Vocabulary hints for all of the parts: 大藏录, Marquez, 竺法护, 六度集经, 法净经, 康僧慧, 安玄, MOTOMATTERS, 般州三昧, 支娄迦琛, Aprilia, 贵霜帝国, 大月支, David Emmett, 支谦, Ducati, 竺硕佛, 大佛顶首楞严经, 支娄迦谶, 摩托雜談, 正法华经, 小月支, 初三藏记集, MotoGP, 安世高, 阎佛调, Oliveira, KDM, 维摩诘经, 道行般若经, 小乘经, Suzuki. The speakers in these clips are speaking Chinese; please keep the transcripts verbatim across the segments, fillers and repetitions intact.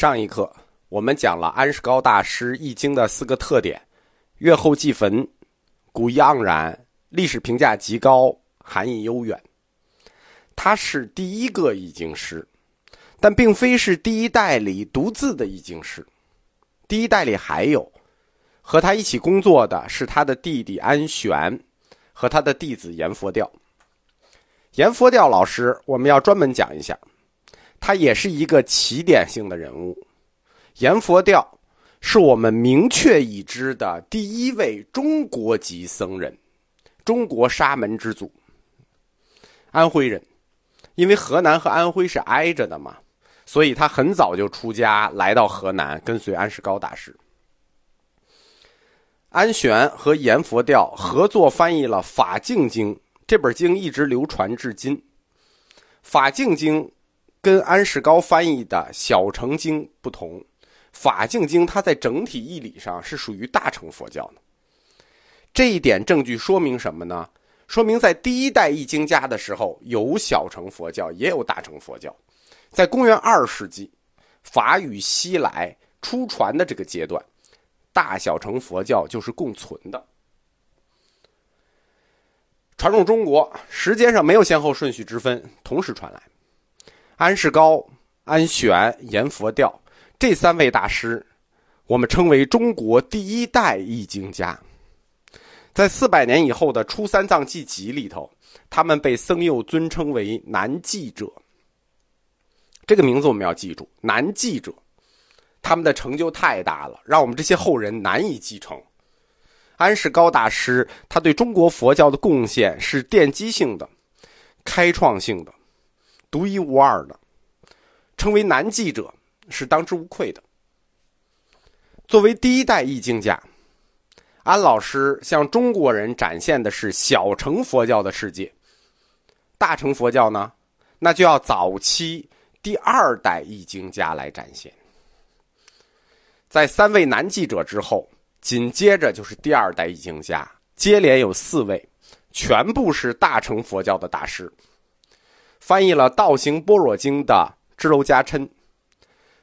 上一课我们讲了安世高大师《易经》的四个特点：月后祭坟，古意盎然，历史评价极高，含义悠远。他是第一个易经师，但并非是第一代里独自的易经师。第一代里还有和他一起工作的是他的弟弟安玄和他的弟子阎佛调。阎佛调老师我们要专门讲一下，他也是一个起点性的人物。阎佛调是我们明确已知的第一位中国籍僧人，中国沙门之祖，安徽人。因为河南和安徽是挨着的嘛，所以他很早就出家来到河南，跟随安世高大师。安玄和阎佛调合作翻译了《法净经》，这本经一直流传至今。《法净经》跟安世高翻译的《小乘经》不同，《法净经》它在整体义理上是属于大乘佛教的。这一点证据说明什么呢？说明在第一代易经家的时候，有小乘佛教也有大乘佛教。在公元二世纪法语西来出传的这个阶段，大小乘佛教就是共存的。传入中国时间上没有先后顺序之分，同时传来。安世高、安玄、阎佛调这三位大师我们称为中国第一代易经家。在四百年以后的《初三藏记集》里头，他们被僧佑尊称为南记者。这个名字我们要记住，南记者。他们的成就太大了，让我们这些后人难以继承。安世高大师他对中国佛教的贡献是奠基性的、开创性的、独一无二的，称为南记者是当之无愧的。作为第一代易经家，安老师向中国人展现的是小乘佛教的世界。大乘佛教呢，那就要早期第二代易经家来展现。在三位南记者之后，紧接着就是第二代易经家，接连有四位，全部是大乘佛教的大师。翻译了《道行般若经》的支娄迦谶，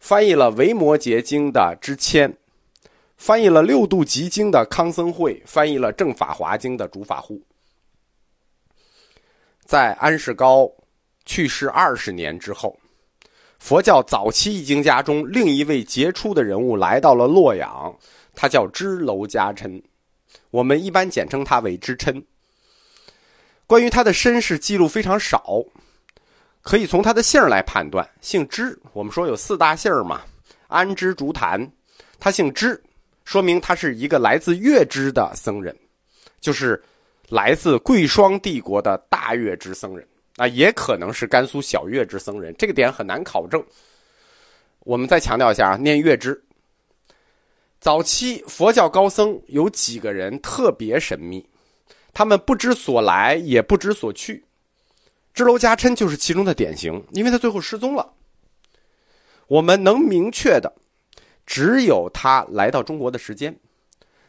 翻译了《维摩诘经》的支谦，翻译了《六度集经》的康僧慧，翻译了《正法华经》的竺法护。在安世高去世二十年之后，佛教早期易经家中另一位杰出的人物来到了洛阳，他叫支娄迦谶，我们一般简称他为支谶。关于他的身世记录非常少，可以从他的姓来判断。姓支，我们说有四大姓嘛，安支竹坛，他姓支，说明他是一个来自月支的僧人，就是来自贵霜帝国的大月支僧人啊，也可能是甘肃小月支僧人，这个点很难考证。我们再强调一下啊，念月支。早期佛教高僧有几个人特别神秘，他们不知所来也不知所去，支娄迦谶就是其中的典型，因为他最后失踪了。我们能明确的只有他来到中国的时间，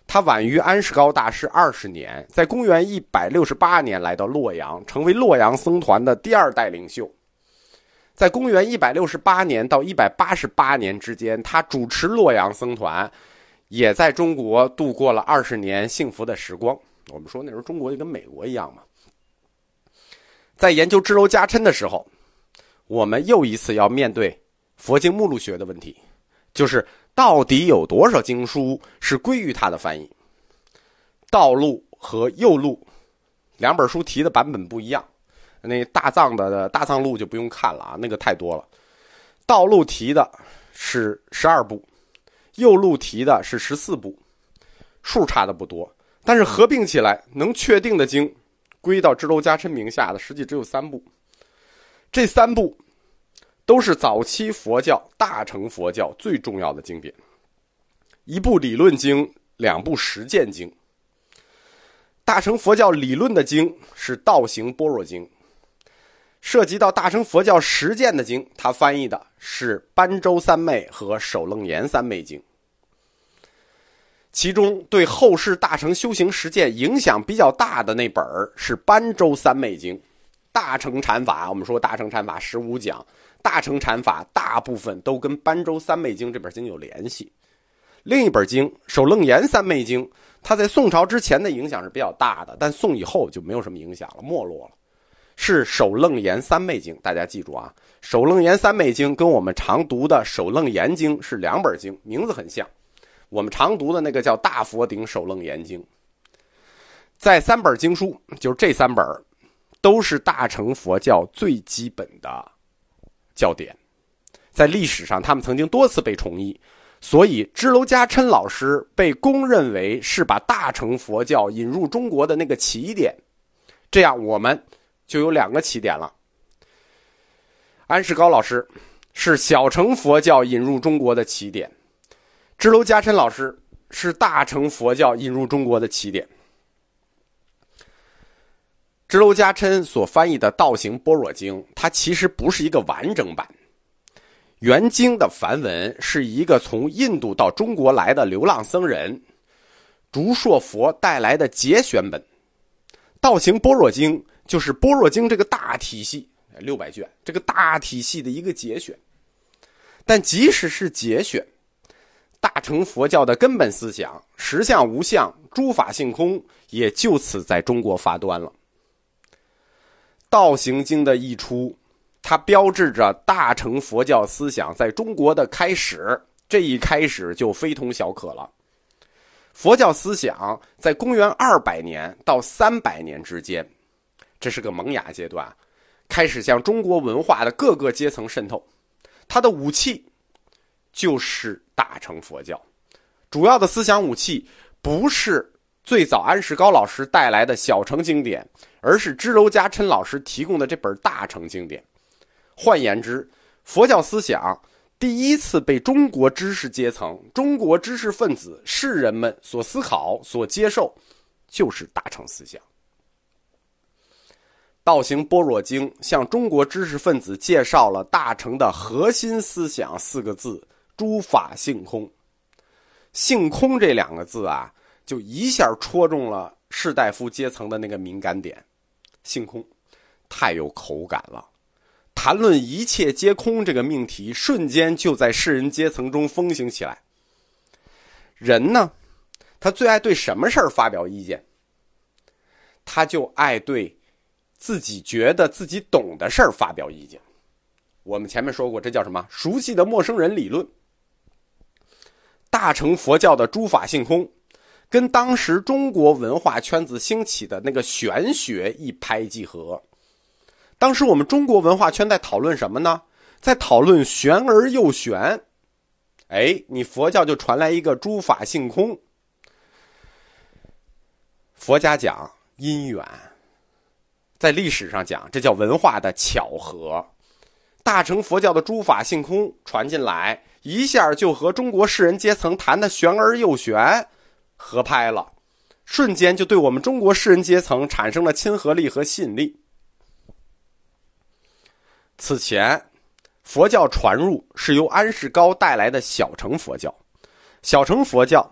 他晚于安世高大师二十年，在公元一百六十八年来到洛阳，成为洛阳僧团的第二代领袖。在公元一百六十八年到一百八十八年之间，他主持洛阳僧团，也在中国度过了二十年幸福的时光。我们说那时候中国就跟美国一样嘛。在研究支娄迦谶的时候，我们又一次要面对佛经目录学的问题，就是到底有多少经书是归于他的翻译？道录和右录两本书提的版本不一样，那大藏的大藏录就不用看了啊，那个太多了。道录提的是十二部，右录提的是十四部，数差的不多，但是合并起来能确定的经归到支娄迦谶名下的实际只有三部。这三部都是早期佛教、大乘佛教最重要的经典，一部理论经，两部实践经。大乘佛教理论的经是《道行般若经》，涉及到大乘佛教实践的经，他翻译的是《般州三昧》和《首楞严三昧经》。其中对后世大乘修行实践影响比较大的那本是《般州三昧经》。大乘禅法，我们说大乘禅法十五讲，大乘禅法大部分都跟般州三昧经这本经有联系。另一本经首楞严三昧经，它在宋朝之前的影响是比较大的，但宋以后就没有什么影响了，没落了。是首楞严三昧经，大家记住啊，首楞严三昧经跟我们常读的首楞严经是两本经，名字很像。我们常读的那个叫大佛顶首楞严经。在三本经书，就是这三本都是大乘佛教最基本的教典，在历史上他们曾经多次被重译，所以支娄迦琛老师被公认为是把大乘佛教引入中国的那个起点，这样我们就有两个起点了。安世高老师是小乘佛教引入中国的起点，支娄迦琛老师是大乘佛教引入中国的起点。支娄迦琛所翻译的《道行般若经》，它其实不是一个完整版，原经的梵文是一个从印度到中国来的流浪僧人竺硕佛带来的节选本。《道行般若经》就是般若经这个大体系六百卷这个大体系的一个节选，但即使是节选，大乘佛教的根本思想实相无相诸法性空也就此在中国发端了。道行经的一出，它标志着大乘佛教思想在中国的开始，这一开始就非同小可了。佛教思想在公元二百年到三百年之间，这是个萌芽阶段，开始向中国文化的各个阶层渗透。它的武器就是大乘佛教，主要的思想武器不是最早安世高老师带来的小乘经典，而是支娄迦琛老师提供的这本大乘经典。换言之，佛教思想第一次被中国知识阶层、中国知识分子、士人们所思考、所接受，就是大乘思想。道行般若经向中国知识分子介绍了大乘的核心思想四个字：诸法性空。性空这两个字啊，就一下戳中了士大夫阶层的那个敏感点。性空太有口感了，谈论一切皆空这个命题瞬间就在士人阶层中风行起来。人呢，他最爱对什么事儿发表意见？他就爱对自己觉得自己懂的事儿发表意见。我们前面说过，这叫什么？熟悉的陌生人理论。大乘佛教的诸法性空跟当时中国文化圈子兴起的那个玄学一拍即合。当时我们中国文化圈在讨论什么呢？在讨论玄而又玄。哎，你佛教就传来一个诸法性空。佛家讲因缘，在历史上讲这叫文化的巧合。大乘佛教的诸法性空传进来，一下就和中国士人阶层谈的玄而又玄合拍了，瞬间就对我们中国士人阶层产生了亲和力和吸引力。此前，佛教传入是由安世高带来的小乘佛教。小乘佛教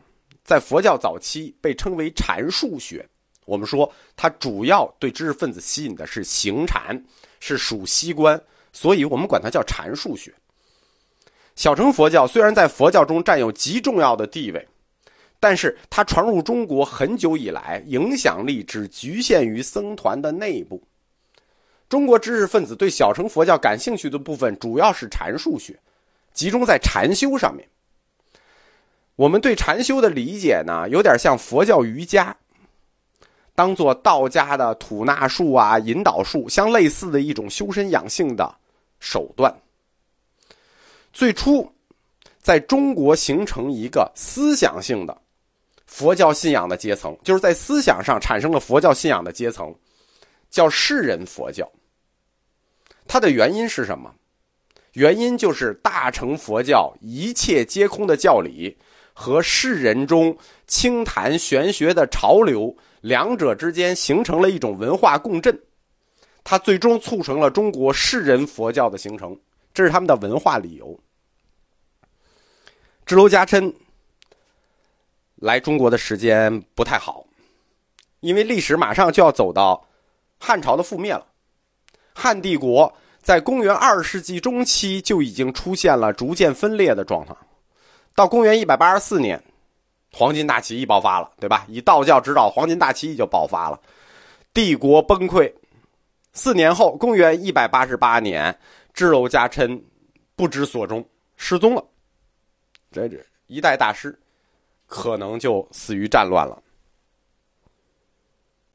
在佛教早期被称为禅术学。我们说它主要对知识分子吸引的是行禅，是属息观，所以我们管它叫禅术学。小乘佛教虽然在佛教中占有极重要的地位，但是它传入中国很久以来，影响力只局限于僧团的内部。中国知识分子对小乘佛教感兴趣的部分主要是禅术学，集中在禅修上面。我们对禅修的理解呢，有点像佛教瑜伽，当做道家的吐纳术啊、引导术相类似的一种修身养性的手段。最初在中国形成一个思想性的佛教信仰的阶层，就是在思想上产生了佛教信仰的阶层，叫士人佛教。它的原因是什么？原因就是大乘佛教一切皆空的教理和士人中清谈玄学的潮流，两者之间形成了一种文化共振，它最终促成了中国士人佛教的形成，这是他们的文化理由。支娄迦琛来中国的时间不太好，因为历史马上就要走到汉朝的覆灭了。汉帝国在公元二世纪中期就已经出现了逐渐分裂的状况。到公元一百八十四年，黄巾大起义爆发了，对吧？以道教指导黄巾大起义就爆发了，帝国崩溃。四年后，公元一百八十八年，支娄迦谶不知所终，失踪了。这一代大师可能就死于战乱了。